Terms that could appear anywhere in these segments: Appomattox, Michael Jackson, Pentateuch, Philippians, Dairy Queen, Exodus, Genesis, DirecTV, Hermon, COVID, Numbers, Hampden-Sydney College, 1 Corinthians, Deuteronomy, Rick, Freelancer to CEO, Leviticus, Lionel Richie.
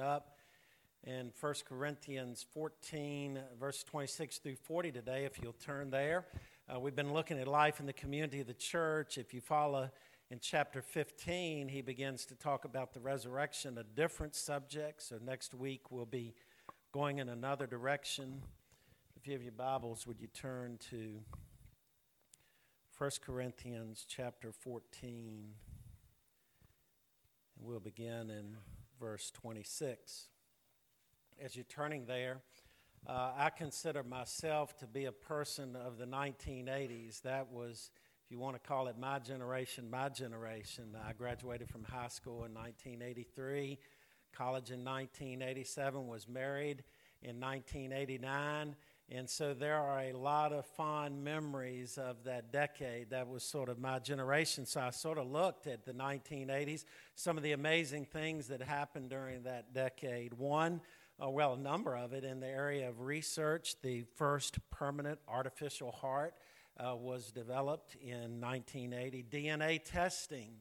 Up in 1 Corinthians 14, verse 26 through 40 today, if you'll turn there. We've been looking at life in the community of the church. If you follow in chapter 15, he begins to talk about the resurrection, a different subject. So next week we'll be going in another direction. If you have your Bibles, would you turn to 1 Corinthians chapter 14, and we'll begin in verse 26. As you're turning there, I consider myself to be a person of the 1980s. That was, if you want to call it my generation. I graduated from high school in 1983, college in 1987, was married in 1989. And so there are a lot of fond memories of that decade. That was sort of my generation. So I sort of looked at the 1980s, some of the amazing things that happened during that decade. A number of it in the area of research. The first permanent artificial heart was developed in 1980. DNA testing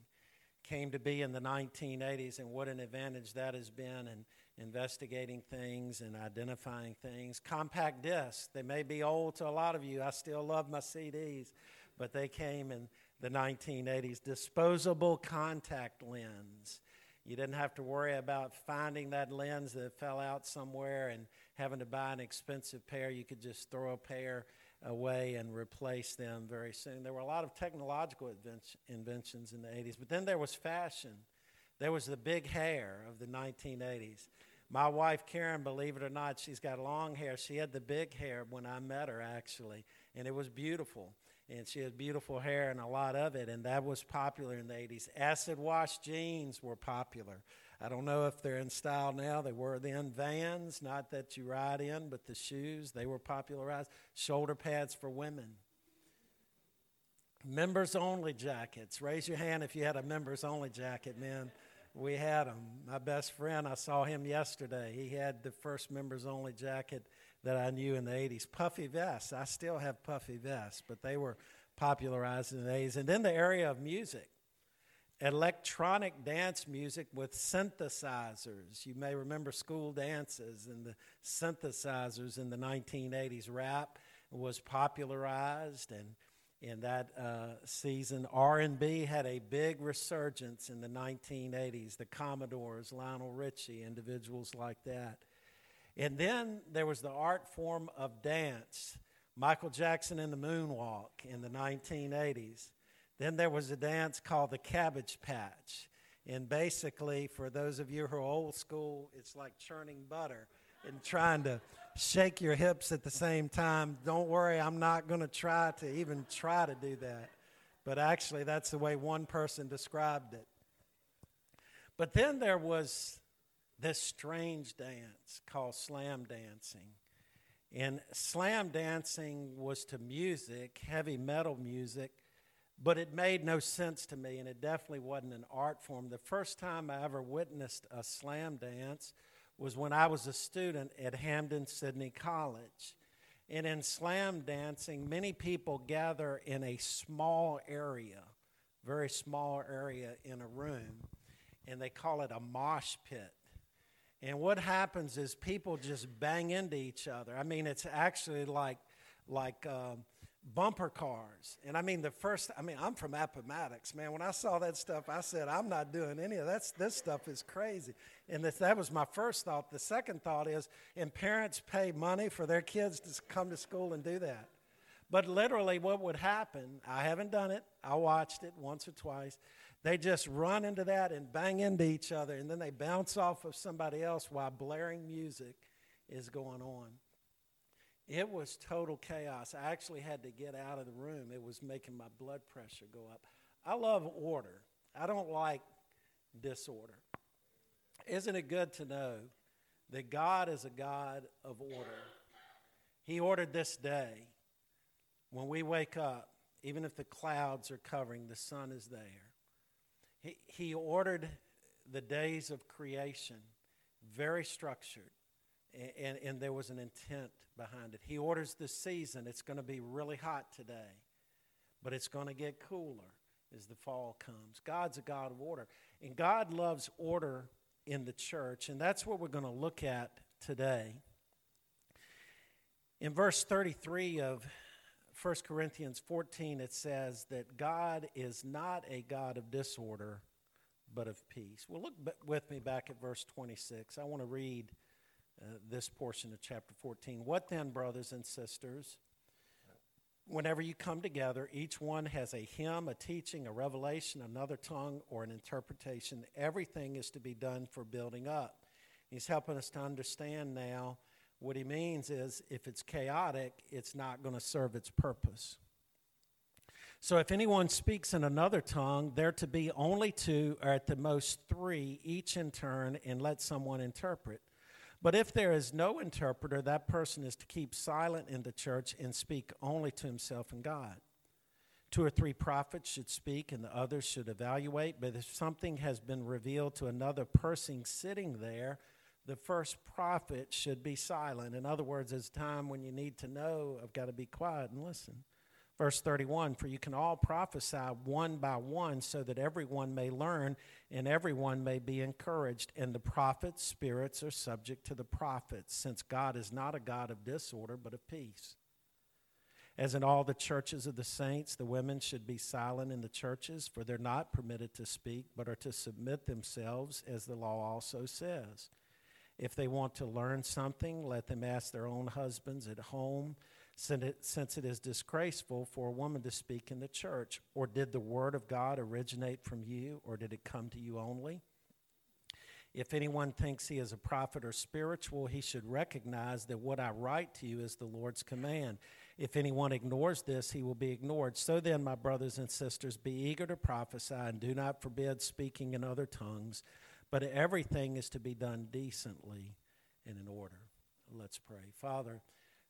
came to be in the 1980s, and what an advantage that has been in investigating things and identifying things. Compact discs, they may be old to a lot of you. I still love my CDs, but they came in the 1980s. Disposable contact lens. You didn't have to worry about finding that lens that fell out somewhere and having to buy an expensive pair. You could just throw a pair away and replace them very soon. There were a lot of technological inventions in the 80s, but then there was fashion. There was the big hair of the 1980s. My wife, Karen, believe it or not, she's got long hair. She had the big hair when I met her, actually, and it was beautiful. And she had beautiful hair and a lot of it, and that was popular in the 80s. Acid wash jeans were popular. I don't know if they're in style now. They were then. Vans, not that you ride in, but the shoes, they were popularized. Shoulder pads for women. Members-only jackets. Raise your hand if you had a members-only jacket, man. We had them. My best friend, I saw him yesterday. He had the first members-only jacket that I knew in the 80s. Puffy vests. I still have puffy vests, but they were popularized in the 80s. And then the area of music. Electronic dance music with synthesizers. You may remember school dances and the synthesizers in the 1980s. Rap was popularized and in that season. R&B had a big resurgence in the 1980s. The Commodores, Lionel Richie, individuals like that. And then there was the art form of dance. Michael Jackson and the moonwalk in the 1980s. Then there was a dance called the Cabbage Patch. And basically, for those of you who are old school, it's like churning butter and trying to shake your hips at the same time. Don't worry, I'm not going to try to do that. But actually, that's the way one person described it. But then there was this strange dance called slam dancing. And slam dancing was to music, heavy metal music, but it made no sense to me, and it definitely wasn't an art form. The first time I ever witnessed a slam dance was when I was a student at Hampden-Sydney College. And in slam dancing, many people gather in a small area, very small area in a room, and they call it a mosh pit. And what happens is people just bang into each other. I mean, it's actually like bumper cars. And I'm from Appomattox, man. When I saw that stuff, I said, I'm not doing any of that. This stuff is crazy. And that was my first thought. The second thought is, and parents pay money for their kids to come to school and do that. But literally what would happen, I haven't done it. I watched it once or twice. They just run into that and bang into each other, and then they bounce off of somebody else while blaring music is going on. It was total chaos. I actually had to get out of the room. It was making my blood pressure go up. I love order. I don't like disorder. Isn't it good to know that God is a God of order? He ordered this day. When we wake up, even if the clouds are covering, the sun is there. He ordered the days of creation, very structured. And there was an intent behind it. He orders the season. It's going to be really hot today, but it's going to get cooler as the fall comes. God's a God of order. And God loves order in the church. And that's what we're going to look at today. In verse 33 of 1 Corinthians 14, it says that God is not a God of disorder, but of peace. Well, look with me back at verse 26. I want to read this portion of chapter 14. What then, brothers and sisters, whenever you come together, each one has a hymn, a teaching, a revelation, another tongue, or an interpretation. Everything is to be done for building up. He's helping us to understand now what he means is if it's chaotic, it's not going to serve its purpose. So if anyone speaks in another tongue, there to be only two or at the most three, each in turn, and let someone interpret. But if there is no interpreter, that person is to keep silent in the church and speak only to himself and God. Two or three prophets should speak, and the others should evaluate. But if something has been revealed to another person sitting there, the first prophet should be silent. In other words, it's time when you need to know, I've got to be quiet and listen. Verse 31, for you can all prophesy one by one so that everyone may learn and everyone may be encouraged. And the prophets' spirits are subject to the prophets, since God is not a God of disorder but of peace. As in all the churches of the saints, the women should be silent in the churches, for they're not permitted to speak but are to submit themselves, as the law also says. If they want to learn something, let them ask their own husbands at home, since it is disgraceful for a woman to speak in the church. Or did the word of God originate from you, or did it come to you only? If anyone thinks he is a prophet or spiritual, he should recognize that what I write to you is the Lord's command. If anyone ignores this, he will be ignored. So then, my brothers and sisters, be eager to prophesy and do not forbid speaking in other tongues, but everything is to be done decently and in order. Let's pray. Father,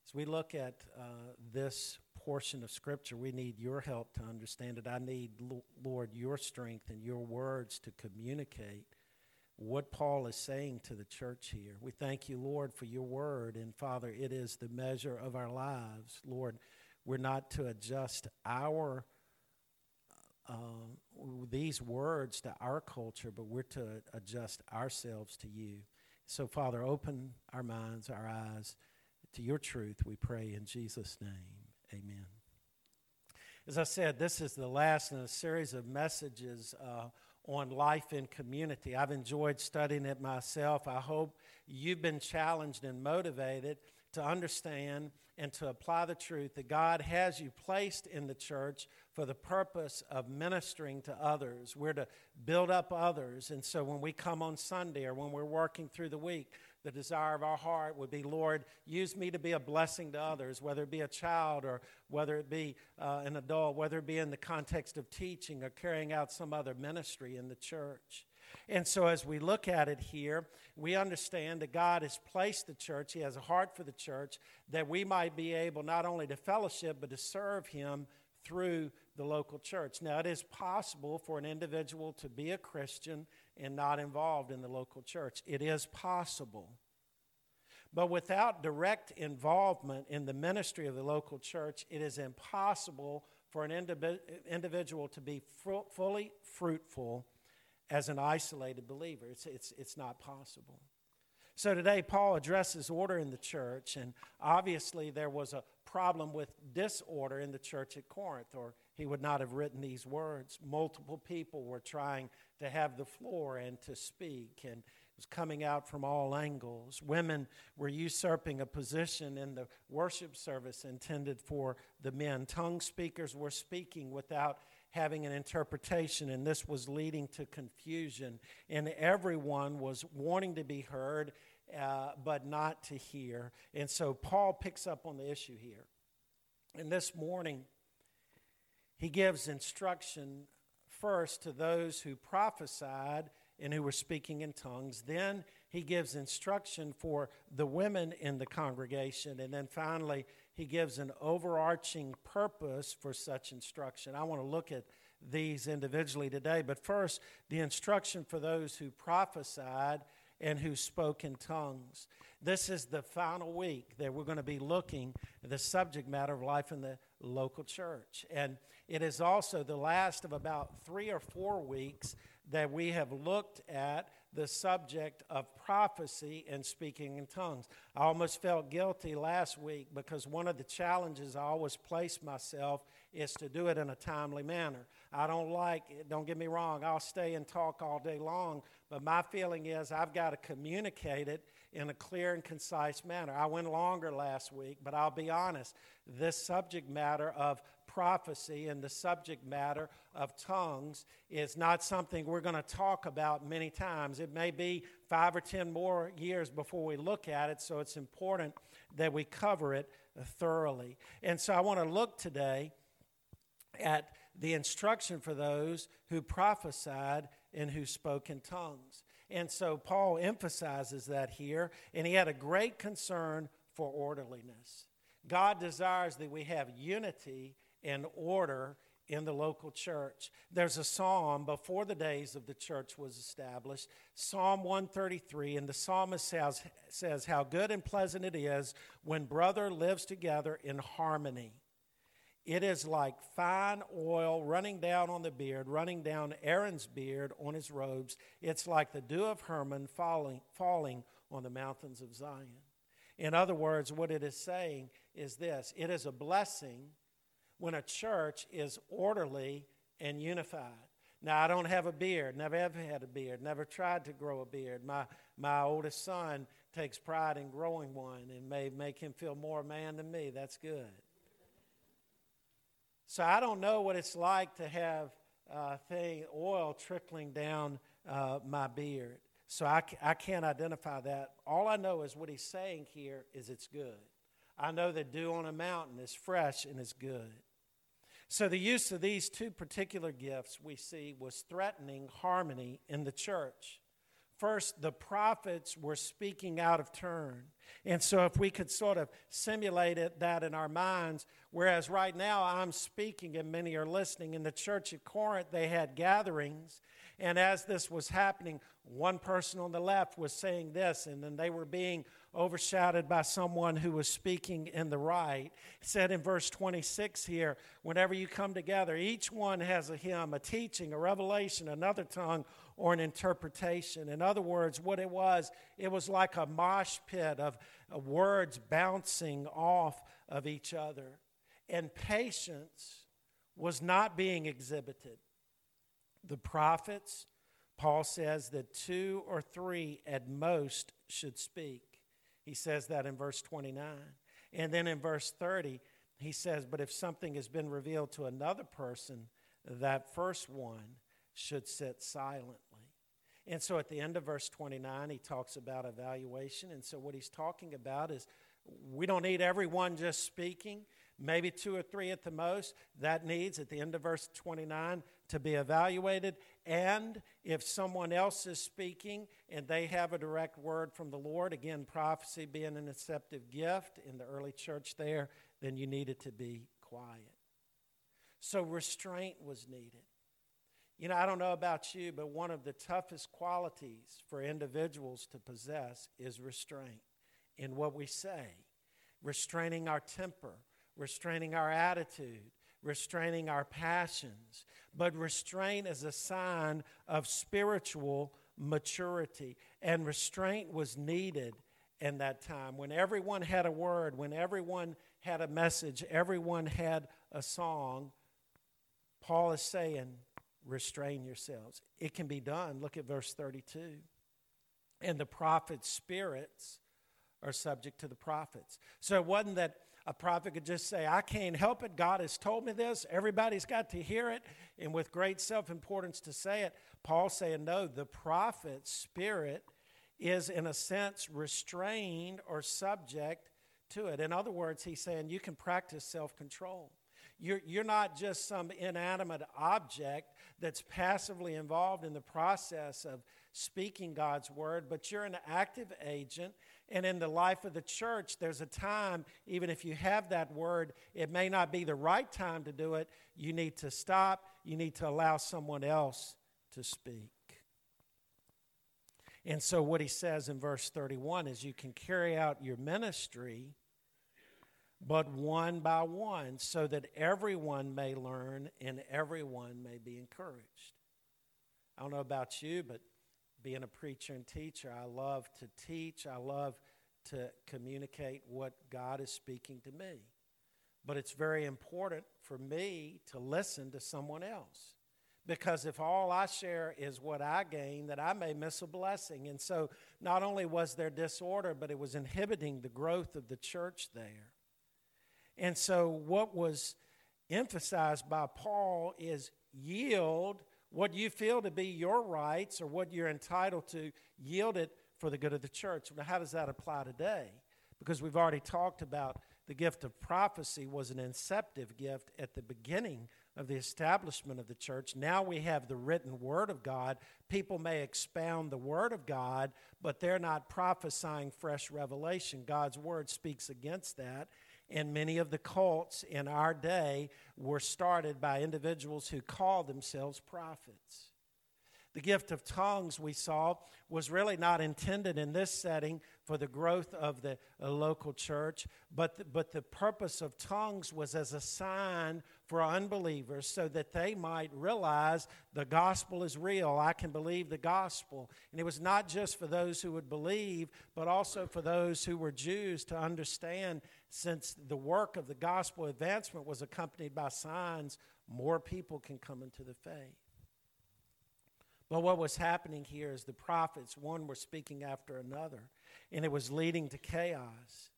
as we look at this portion of Scripture, we need your help to understand it. I need, Lord, your strength and your words to communicate what Paul is saying to the church here. We thank you, Lord, for your word. And, Father, it is the measure of our lives. Lord, we're not to adjust our these words to our culture, but we're to adjust ourselves to you. So, Father, open our minds, our eyes, to your truth, we pray in Jesus' name. Amen. As I said, this is the last in a series of messages on life in community. I've enjoyed studying it myself. I hope you've been challenged and motivated to understand and to apply the truth that God has you placed in the church for the purpose of ministering to others. We're to build up others. And so when we come on Sunday or when we're working through the week, the desire of our heart would be, Lord, use me to be a blessing to others, whether it be a child or whether it be an adult, whether it be in the context of teaching or carrying out some other ministry in the church. And so as we look at it here, we understand that God has placed the church, he has a heart for the church, that we might be able not only to fellowship but to serve him through the local church. Now, it is possible for an individual to be a Christian and not involved in the local church. It is possible. But without direct involvement in the ministry of the local church, it is impossible for an individual to be fully fruitful as an isolated believer. It's not possible. So today, Paul addresses order in the church, and obviously there was a problem with disorder in the church at Corinth, or he would not have written these words. Multiple people were trying to have the floor and to speak, and it was coming out from all angles. Women were usurping a position in the worship service intended for the men. Tongue speakers were speaking without having an interpretation, and this was leading to confusion. And everyone was wanting to be heard, but not to hear. And so Paul picks up on the issue here. And this morning, he gives instruction first to those who prophesied and who were speaking in tongues. Then he gives instruction for the women in the congregation. And then finally, he gives an overarching purpose for such instruction. I want to look at these individually today, but first, the instruction for those who prophesied and who spoke in tongues. This is the final week that we're going to be looking at the subject matter of life in the local church. And it is also the last of about 3 or 4 weeks that we have looked at the subject of prophecy and speaking in tongues. I almost felt guilty last week because one of the challenges I always place myself is to do it in a timely manner. I don't like it, don't get me wrong, I'll stay and talk all day long, but my feeling is I've got to communicate it in a clear and concise manner. I went longer last week, but I'll be honest, this subject matter of prophecy and the subject matter of tongues is not something we're going to talk about many times. It may be 5 or 10 more years before we look at it, so it's important that we cover it thoroughly. And so I want to look today at the instruction for those who prophesied and who spoke in tongues. And so Paul emphasizes that here, and he had a great concern for orderliness. God desires that we have unity and order in the local church. There's a psalm before the days of the church was established, Psalm 133, and the psalmist says, "How good and pleasant it is when brother lives together in harmony. It is like fine oil running down on the beard, running down Aaron's beard on his robes. It's like the dew of Hermon falling on the mountains of Zion." In other words, what it is saying is this: it is a blessing when a church is orderly and unified. Now, I don't have a beard, never ever had a beard, never tried to grow a beard. My oldest son takes pride in growing one and may make him feel more man than me. That's good. So I don't know what it's like to have oil trickling down my beard. So I can't identify that. All I know is what he's saying here is it's good. I know that dew on a mountain is fresh and is good. So the use of these two particular gifts we see was threatening harmony in the church. First, the prophets were speaking out of turn. And so if we could sort of simulate that in our minds, whereas right now I'm speaking and many are listening. In the church at Corinth, they had gatherings, and as this was happening, one person on the left was saying this, and then they were being overshadowed by someone who was speaking in the right. It said in verse 26 here, whenever you come together, each one has a hymn, a teaching, a revelation, another tongue, or an interpretation. In other words, what it was like a mosh pit of words bouncing off of each other. And patience was not being exhibited. The prophets, Paul says that 2 or 3 at most should speak. He says that in verse 29. And then in verse 30, he says, but if something has been revealed to another person, that first one should sit silently. And so at the end of verse 29, he talks about evaluation. And so what he's talking about is we don't need everyone just speaking, maybe 2 or 3 at the most. That needs, at the end of verse 29, to be evaluated. And if someone else is speaking and they have a direct word from the Lord, again, prophecy being an acceptive gift in the early church there, then you needed to be quiet. So restraint was needed. You know, I don't know about you, but one of the toughest qualities for individuals to possess is restraint in what we say, restraining our temper, restraining our attitude, restraining our passions. But restraint is a sign of spiritual maturity, and restraint was needed in that time. When everyone had a word, when everyone had a message, everyone had a song, Paul is saying, restrain yourselves. It can be done. Look at verse 32. And the prophets' spirits are subject to the prophets. So it wasn't that a prophet could just say, I can't help it. God has told me this. Everybody's got to hear it. And with great self-importance to say it, Paul's saying, no, the prophet's spirit is in a sense restrained or subject to it. In other words, he's saying you can practice self-control. You're not just some inanimate object that's passively involved in the process of speaking God's word, but you're an active agent. And in the life of the church, there's a time, even if you have that word, it may not be the right time to do it. You need to stop. You need to allow someone else to speak. And so what he says in verse 31 is you can carry out your ministry, but one by one, so that everyone may learn and everyone may be encouraged. I don't know about you, but being a preacher and teacher, I love to teach. I love to communicate what God is speaking to me. But it's very important for me to listen to someone else, because if all I share is what I gain, that I may miss a blessing. And so not only was there disorder, but it was inhibiting the growth of the church there. And so what was emphasized by Paul is yield what you feel to be your rights or what you're entitled to, yield it for the good of the church. Now, how does that apply today? Because we've already talked about the gift of prophecy was an inceptive gift at the beginning of the establishment of the church. Now we have the written word of God. People may expound the word of God, but they're not prophesying fresh revelation. God's word speaks against that. And many of the cults in our day were started by individuals who call themselves prophets. The gift of tongues, we saw, was really not intended in this setting for the growth of the local church, but the purpose of tongues was as a sign for unbelievers so that they might realize the gospel is real. I can believe the gospel. And it was not just for those who would believe, but also for those who were Jews to understand, since the work of the gospel advancement was accompanied by signs, more people can come into the faith. But what was happening here is the prophets, one were speaking after another, and it was leading to chaos.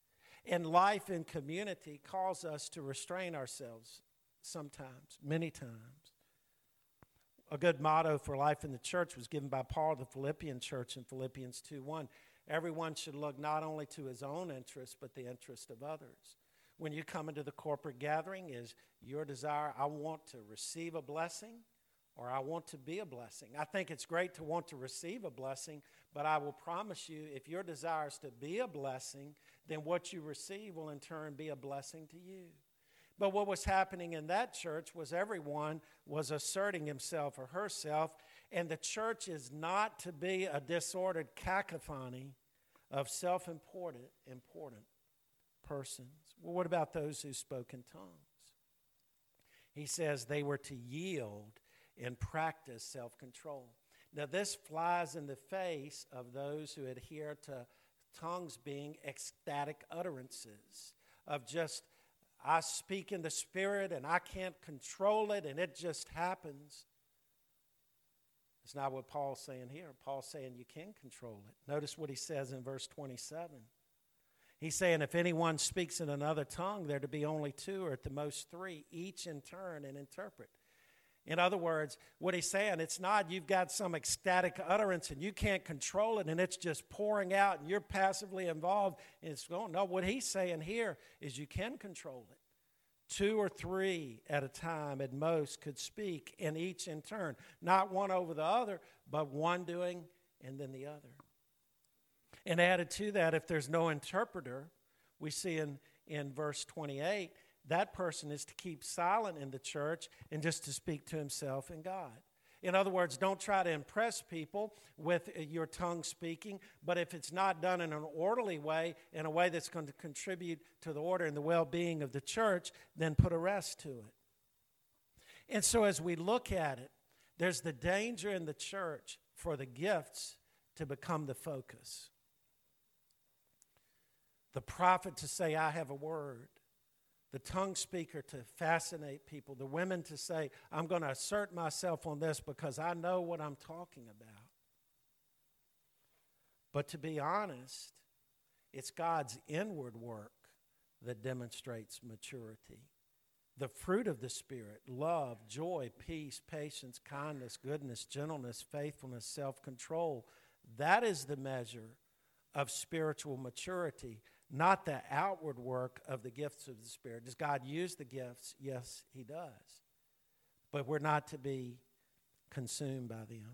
And life in community calls us to restrain ourselves sometimes, many times. A good motto for life in the church was given by Paul to the Philippian church in Philippians 2:1. Everyone should look not only to his own interest, but the interest of others. When you come into the corporate gathering, is your desire, I want to receive a blessing, or I want to be a blessing. I think it's great to want to receive a blessing, but I will promise you, if your desire is to be a blessing, then what you receive will in turn be a blessing to you. But what was happening in that church was everyone was asserting himself or herself, and the church is not to be a disordered cacophony of self-important persons. Well, what about those who spoke in tongues? He says they were to yield and practice self-control. Now, this flies in the face of those who adhere to tongues being ecstatic utterances of just, I speak in the Spirit and I can't control it and it just happens. It's not what Paul's saying here. Paul's saying you can control it. Notice what he says in verse 27. He's saying if anyone speaks in another tongue, there to be only two or at the most three, each in turn and interpret. In other words, what he's saying, it's not you've got some ecstatic utterance and you can't control it and it's just pouring out and you're passively involved and it's going. No, what he's saying here is you can control it. Two or three at a time at most could speak, and each in turn. Not one over the other, but one doing and then the other. And added to that, if there's no interpreter, we see in verse 28, that person is to keep silent in the church and just to speak to himself and God. In other words, don't try to impress people with your tongue speaking, but if it's not done in an orderly way, in a way that's going to contribute to the order and the well-being of the church, then put a rest to it. And so as we look at it, there's the danger in the church for the gifts to become the focus. The prophet to say, I have a word. The tongue speaker to fascinate people. The women to say, I'm going to assert myself on this because I know what I'm talking about. But to be honest, it's God's inward work that demonstrates maturity. The fruit of the Spirit, love, joy, peace, patience, kindness, goodness, gentleness, faithfulness, self-control. That is the measure of spiritual maturity, not the outward work of the gifts of the Spirit. Does God use the gifts? Yes, He does. But we're not to be consumed by them.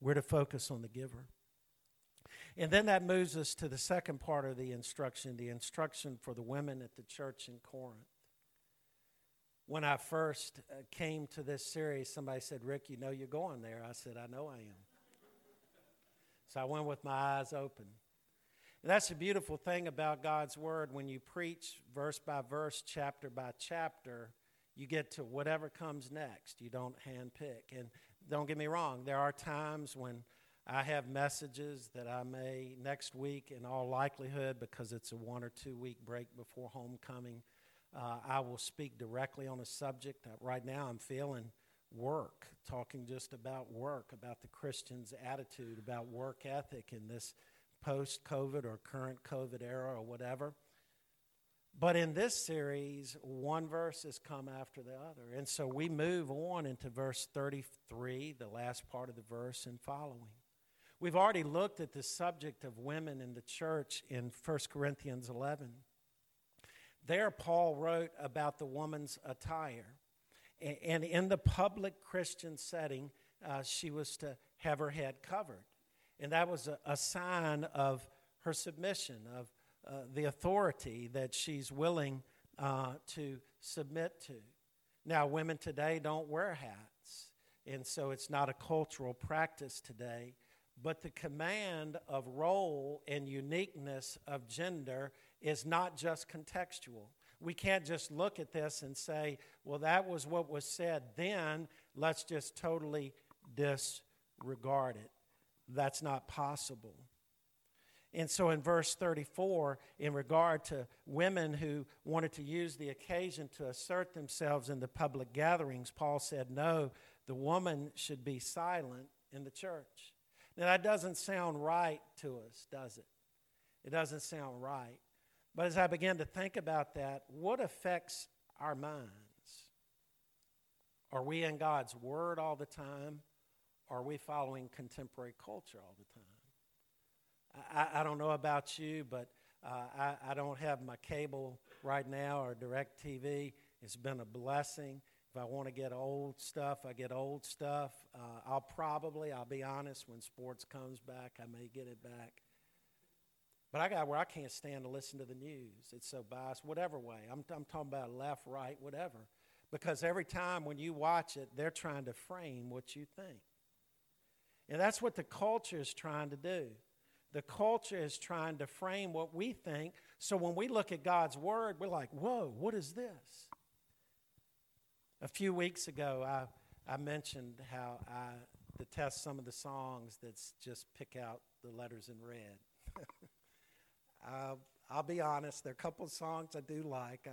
We're to focus on the giver. And then that moves us to the second part of the instruction for the women at the church in Corinth. When I first came to this series, somebody said, Rick, you know you're going there. I said, I know I am. So I went with my eyes open. That's the beautiful thing about God's word. When you preach verse by verse, chapter by chapter, you get to whatever comes next. You don't handpick. And don't get me wrong, there are times when I have messages that I may next week, in all likelihood, because it's a 1 or 2 week break before homecoming, I will speak directly on a subject. Right now I'm feeling work, talking just about work, about the Christian's attitude, about work ethic in this post-COVID or current COVID era or whatever. But in this series, one verse has come after the other. And so we move on into verse 33, the last part of the verse and following. We've already looked at the subject of women in the church in 1 Corinthians 11. There Paul wrote about the woman's attire. And in the public Christian setting, she was to have her head covered. And that was a sign of her submission, of the authority that she's willing to submit to. Now, women today don't wear hats, and so it's not a cultural practice today, but the command of role and uniqueness of gender is not just contextual. We can't just look at this and say, well, that was what was said then, let's just totally disregard it. That's not possible. And so in verse 34, in regard to women who wanted to use the occasion to assert themselves in the public gatherings, Paul said, no, the woman should be silent in the church. Now, that doesn't sound right to us, does it? It doesn't sound right. But as I began to think about that, what affects our minds? Are we in God's word all the time? Are we following contemporary culture all the time? I don't know about you, but I don't have my cable right now or DirecTV. It's been a blessing. If I want to get old stuff, I get old stuff. I'll be honest, when sports comes back, I may get it back. But I got where I can't stand to listen to the news. It's so biased, whatever way. I'm talking about left, right, whatever. Because every time when you watch it, they're trying to frame what you think. And that's what the culture is trying to do. The culture is trying to frame what we think. So when we look at God's word, we're like, whoa, what is this? A few weeks ago, I mentioned how I detest some of the songs that just pick out the letters in red. I'll be honest, there are a couple of songs I do like.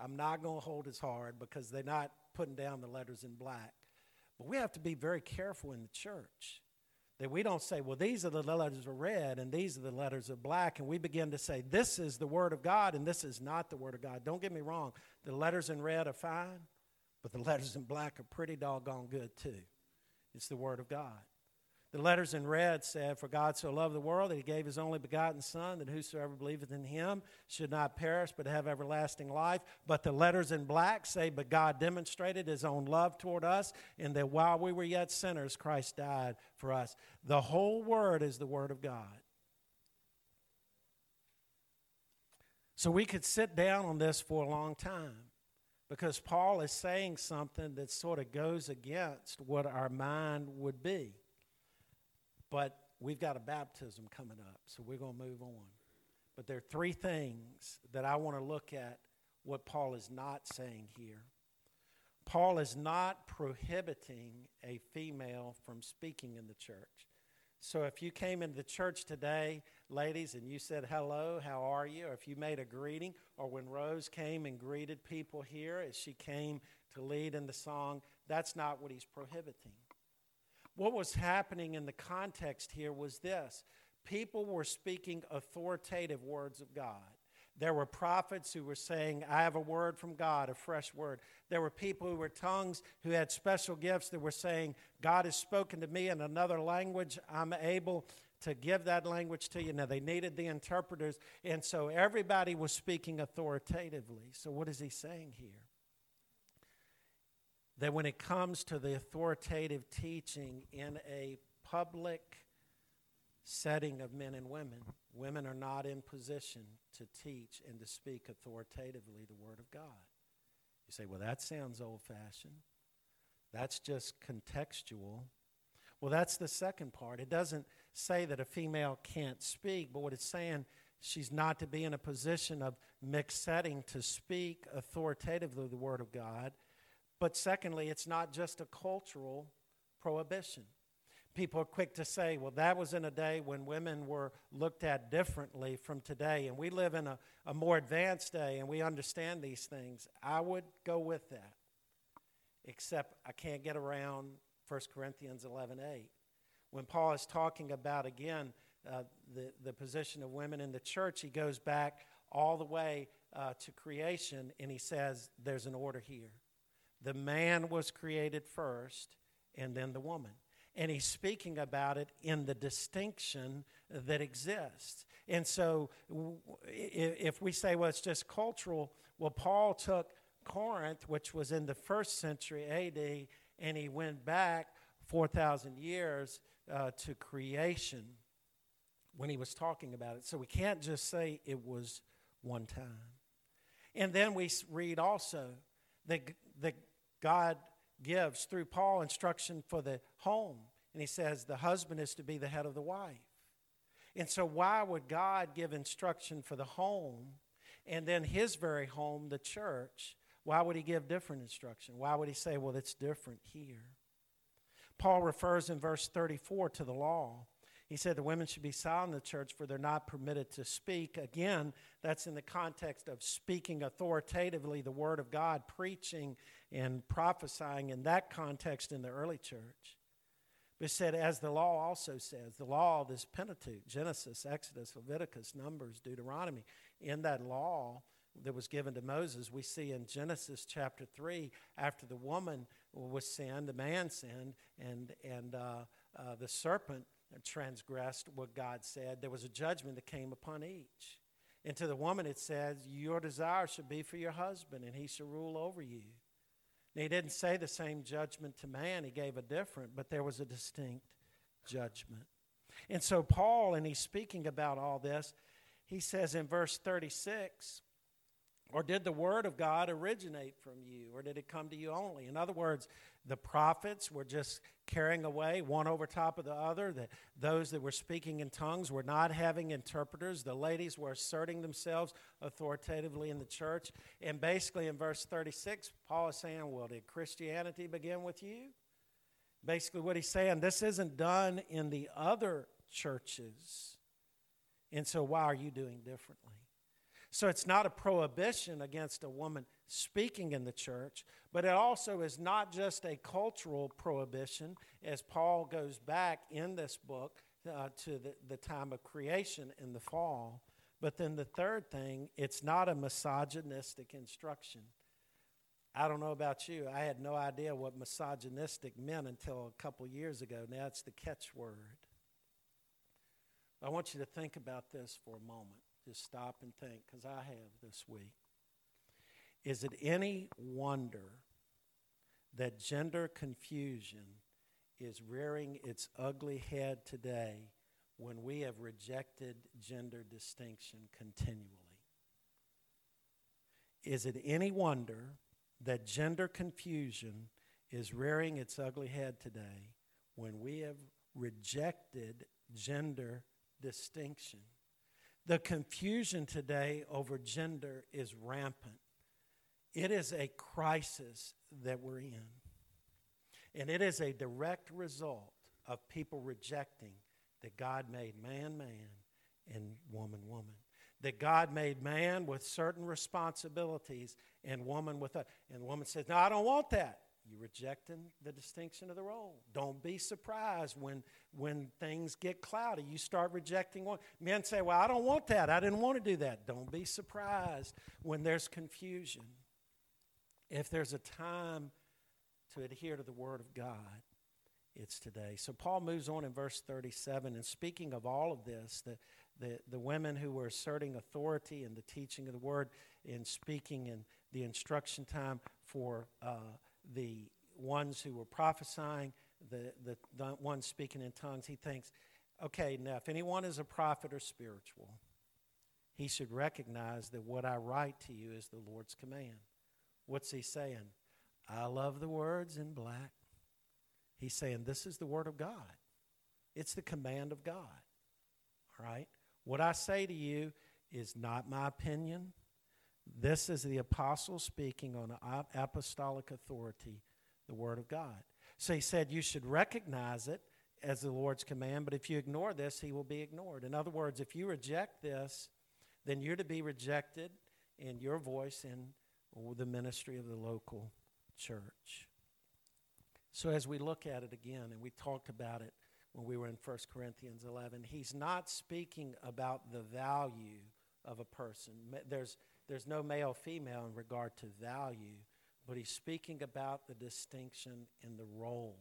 I'm not going to hold as hard because they're not putting down the letters in black. But we have to be very careful in the church that we don't say, well, these are the letters of red and these are the letters of black, and we begin to say, this is the Word of God and this is not the Word of God. Don't get me wrong. The letters in red are fine, but the letters in black are pretty doggone good too. It's the Word of God. The letters in red said, for God so loved the world that he gave his only begotten Son, that whosoever believeth in him should not perish but have everlasting life. But the letters in black say, but God demonstrated his own love toward us, and that while we were yet sinners, Christ died for us. The whole word is the word of God. So we could sit down on this for a long time, because Paul is saying something that sort of goes against what our mind would be. But we've got a baptism coming up, so we're going to move on. But there are three things that I want to look at what Paul is not saying here. Paul is not prohibiting a female from speaking in the church. So if you came into the church today, ladies, and you said, hello, how are you? Or if you made a greeting, or when Rose came and greeted people here as she came to lead in the song, that's not what he's prohibiting. What was happening in the context here was this. People were speaking authoritative words of God. There were prophets who were saying, I have a word from God, a fresh word. There were people who were tongues who had special gifts that were saying, God has spoken to me in another language. I'm able to give that language to you. Now, they needed the interpreters, and so everybody was speaking authoritatively. So what is he saying here? That when it comes to the authoritative teaching in a public setting of men and women, women are not in position to teach and to speak authoritatively the Word of God. You say, well, that sounds old-fashioned. That's just contextual. Well, that's the second part. It doesn't say that a female can't speak, but what it's saying, she's not to be in a position of mixed setting to speak authoritatively the Word of God. But secondly, it's not just a cultural prohibition. People are quick to say, well, that was in a day when women were looked at differently from today, and we live in a more advanced day, and we understand these things. I would go with that, except I can't get around 1 Corinthians 11:8. When Paul is talking about, again, the position of women in the church, he goes back all the way to creation, and he says there's an order here. The man was created first, and then the woman. And he's speaking about it in the distinction that exists. And so if we say, well, it's just cultural, well, Paul took Corinth, which was in the first century AD, and he went back 4,000 years to creation when he was talking about it. So we can't just say it was one time. And then we read also that God gives, through Paul, instruction for the home. And he says the husband is to be the head of the wife. And so why would God give instruction for the home and then his very home, the church? Why would he give different instruction? Why would he say, well, it's different here? Paul refers in verse 34 to the law. He said the women should be silent in the church, for they're not permitted to speak. Again, that's in the context of speaking authoritatively the word of God, preaching and prophesying in that context in the early church. But it said, as the law also says, the law, this Pentateuch, Genesis, Exodus, Leviticus, Numbers, Deuteronomy, in that law that was given to Moses, we see in Genesis chapter 3, after the woman was sinned, the man sinned, and the serpent transgressed what God said, there was a judgment that came upon each. And to the woman it says, your desire should be for your husband, and he shall rule over you. And he didn't say the same judgment to man. He gave a different, but there was a distinct judgment. And so Paul, and he's speaking about all this, he says in verse 36, or did the word of God originate from you, or did it come to you only? In other words, the prophets were just carrying away one over top of the other. Those that were speaking in tongues were not having interpreters. The ladies were asserting themselves authoritatively in the church. And basically in verse 36, Paul is saying, well, did Christianity begin with you? Basically what he's saying, this isn't done in the other churches. And so why are you doing differently? So it's not a prohibition against a woman speaking in the church, but it also is not just a cultural prohibition, as Paul goes back in this book to the time of creation in the fall. But then the third thing, it's not a misogynistic instruction. I don't know about you. I had no idea what misogynistic meant until a couple years ago. Now it's the catchword. I want you to think about this for a moment. Just stop and think, because I have this week. Is it any wonder that gender confusion is rearing its ugly head today when we have rejected gender distinction continually? Is it any wonder that gender confusion is rearing its ugly head today when we have rejected gender distinction? The confusion today over gender is rampant. It is a crisis that we're in. And it is a direct result of people rejecting that God made man, man, and woman, woman. That God made man with certain responsibilities and woman with a... And the woman says, no, I don't want that. You're rejecting the distinction of the role. Don't be surprised when things get cloudy. You start rejecting one. Men say, well, I don't want that. I didn't want to do that. Don't be surprised when there's confusion. If there's a time to adhere to the word of God, it's today. So Paul moves on in verse 37. And speaking of all of this, the women who were asserting authority in the teaching of the word, in speaking in the instruction time for the ones who were prophesying, the ones speaking in tongues, he thinks, okay, now if anyone is a prophet or spiritual, he should recognize that what I write to you is the Lord's command. What's he saying? I love the words in black. He's saying this is the word of God. It's the command of God. All right? What I say to you is not my opinion. This is the apostle speaking on apostolic authority, the word of God. So he said you should recognize it as the Lord's command, but if you ignore this, he will be ignored. In other words, if you reject this, then you're to be rejected in your voice in the ministry of the local church. So as we look at it again, and we talked about it when we were in 1 Corinthians 11, he's not speaking about the value of a person. There's no male, female in regard to value, but he's speaking about the distinction in the role,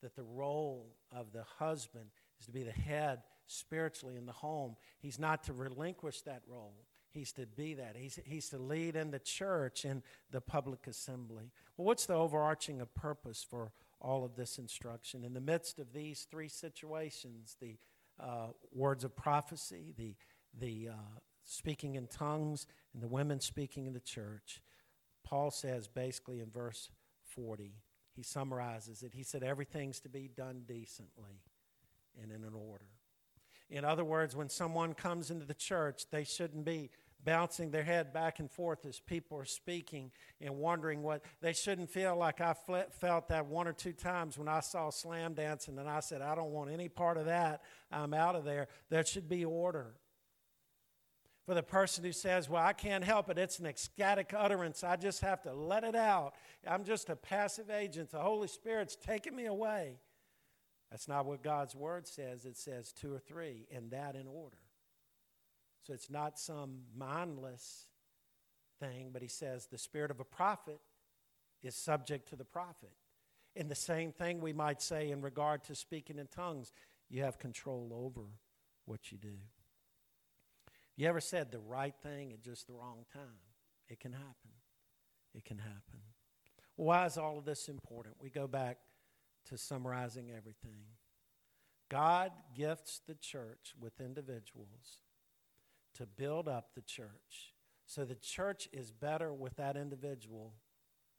that the role of the husband is to be the head spiritually in the home. He's not to relinquish that role. He's to be that. He's to lead in the church and the public assembly. Well, what's the overarching purpose for all of this instruction? In the midst of these three situations, the words of prophecy, the speaking in tongues, and the women speaking in the church, Paul says basically in verse 40, he summarizes it. He said everything's to be done decently and in an order. In other words, when someone comes into the church, they shouldn't be bouncing their head back and forth as people are speaking and wondering what. They shouldn't feel like I felt that one or two times when I saw slam dancing and I said, I don't want any part of that. I'm out of there. There should be order. For the person who says, well, I can't help it. It's an ecstatic utterance. I just have to let it out. I'm just a passive agent. The Holy Spirit's taking me away. That's not what God's word says. It says two or three, and that in order. So it's not some mindless thing, but he says the spirit of a prophet is subject to the prophet. And the same thing we might say in regard to speaking in tongues. You have control over what you do. You ever said the right thing at just the wrong time? It can happen. It can happen. Why is all of this important? We go back to summarizing everything. God gifts the church with individuals to build up the church. So the church is better with that individual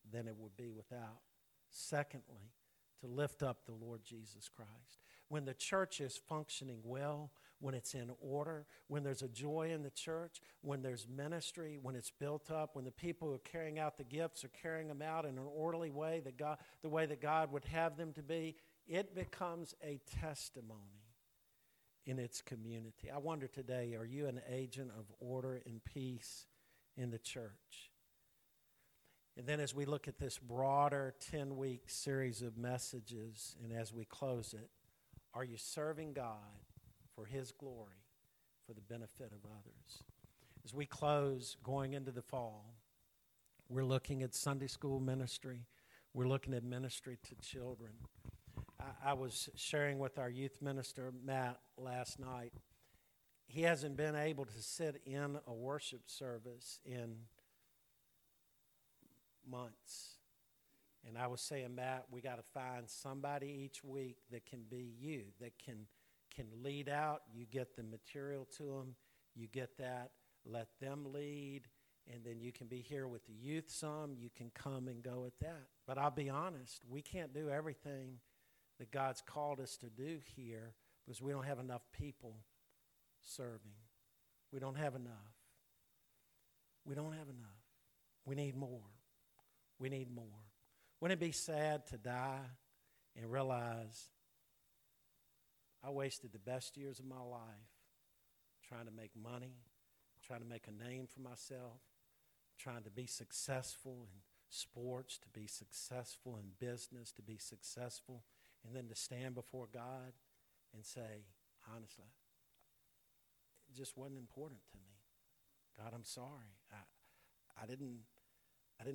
than it would be without. Secondly, to lift up the Lord Jesus Christ. When the church is functioning well, when it's in order, when there's a joy in the church, when there's ministry, when it's built up, when the people who are carrying out the gifts are carrying them out in an orderly way, the way that God would have them to be, it becomes a testimony in its community. I wonder today, are you an agent of order and peace in the church? And then as we look at this broader 10-week series of messages, and as we close it, are you serving God for his glory, for the benefit of others? As we close, going into the fall, we're looking at Sunday school ministry. We're looking at ministry to children. I was sharing with our youth minister, Matt, last night. He hasn't been able to sit in a worship service in months. And I was saying, Matt, we got to find somebody each week that can be you, that can lead out. You get the material to them. You get that. Let them lead. And then you can be here with the youth some. You can come and go at that. But I'll be honest, we can't do everything that God's called us to do here because we don't have enough people serving. We don't have enough. We don't have enough. We need more. We need more. Wouldn't it be sad to die and realize I wasted the best years of my life trying to make money, trying to make a name for myself, trying to be successful in sports, to be successful in business, to be successful, and then to stand before God and say, honestly, it just wasn't important to me. God, I'm sorry. I didn't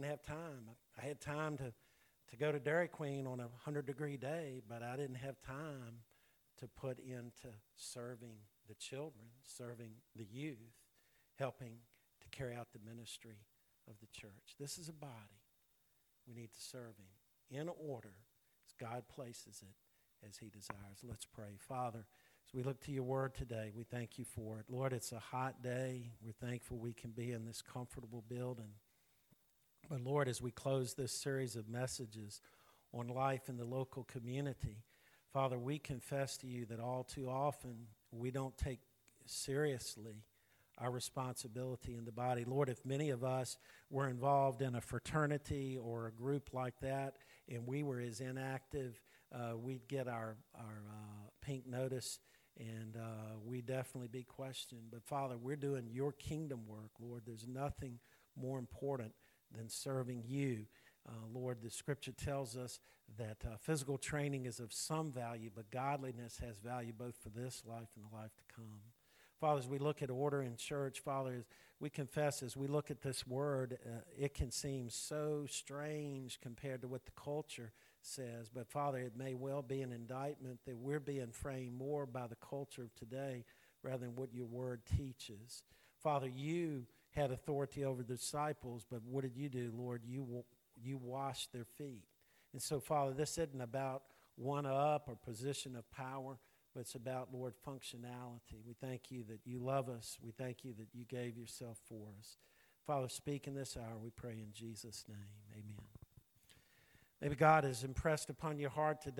have time. I had time to go to Dairy Queen on a 100-degree day, but I didn't have time to put into serving the children, serving the youth, helping to carry out the ministry of the church. This is a body. We need to serve him in order as God places it, as he desires. Let's pray. Father, as we look to your word today, we thank you for it. Lord, it's a hot day. We're thankful we can be in this comfortable building. But Lord, as we close this series of messages on life in the local community, Father, we confess to you that all too often we don't take seriously our responsibility in the body. Lord, if many of us were involved in a fraternity or a group like that and we were as inactive, we'd get our pink notice, and we definitely be questioned. But, Father, we're doing your kingdom work, Lord. There's nothing more important than serving you. Lord, the scripture tells us that physical training is of some value, but godliness has value both for this life and the life to come. Father, as we look at order in church, Father, as we confess, as we look at this word, it can seem so strange compared to what the culture says. But, Father, it may well be an indictment that we're being framed more by the culture of today rather than what your word teaches. Father, you had authority over the disciples, but what did you do, Lord? You washed their feet. And so, Father, this isn't about one up or position of power, but it's about, Lord, functionality. We thank you that you love us. We thank you that you gave yourself for us. Father, speak in this hour, we pray in Jesus' name. Amen. Maybe God has impressed upon your heart today.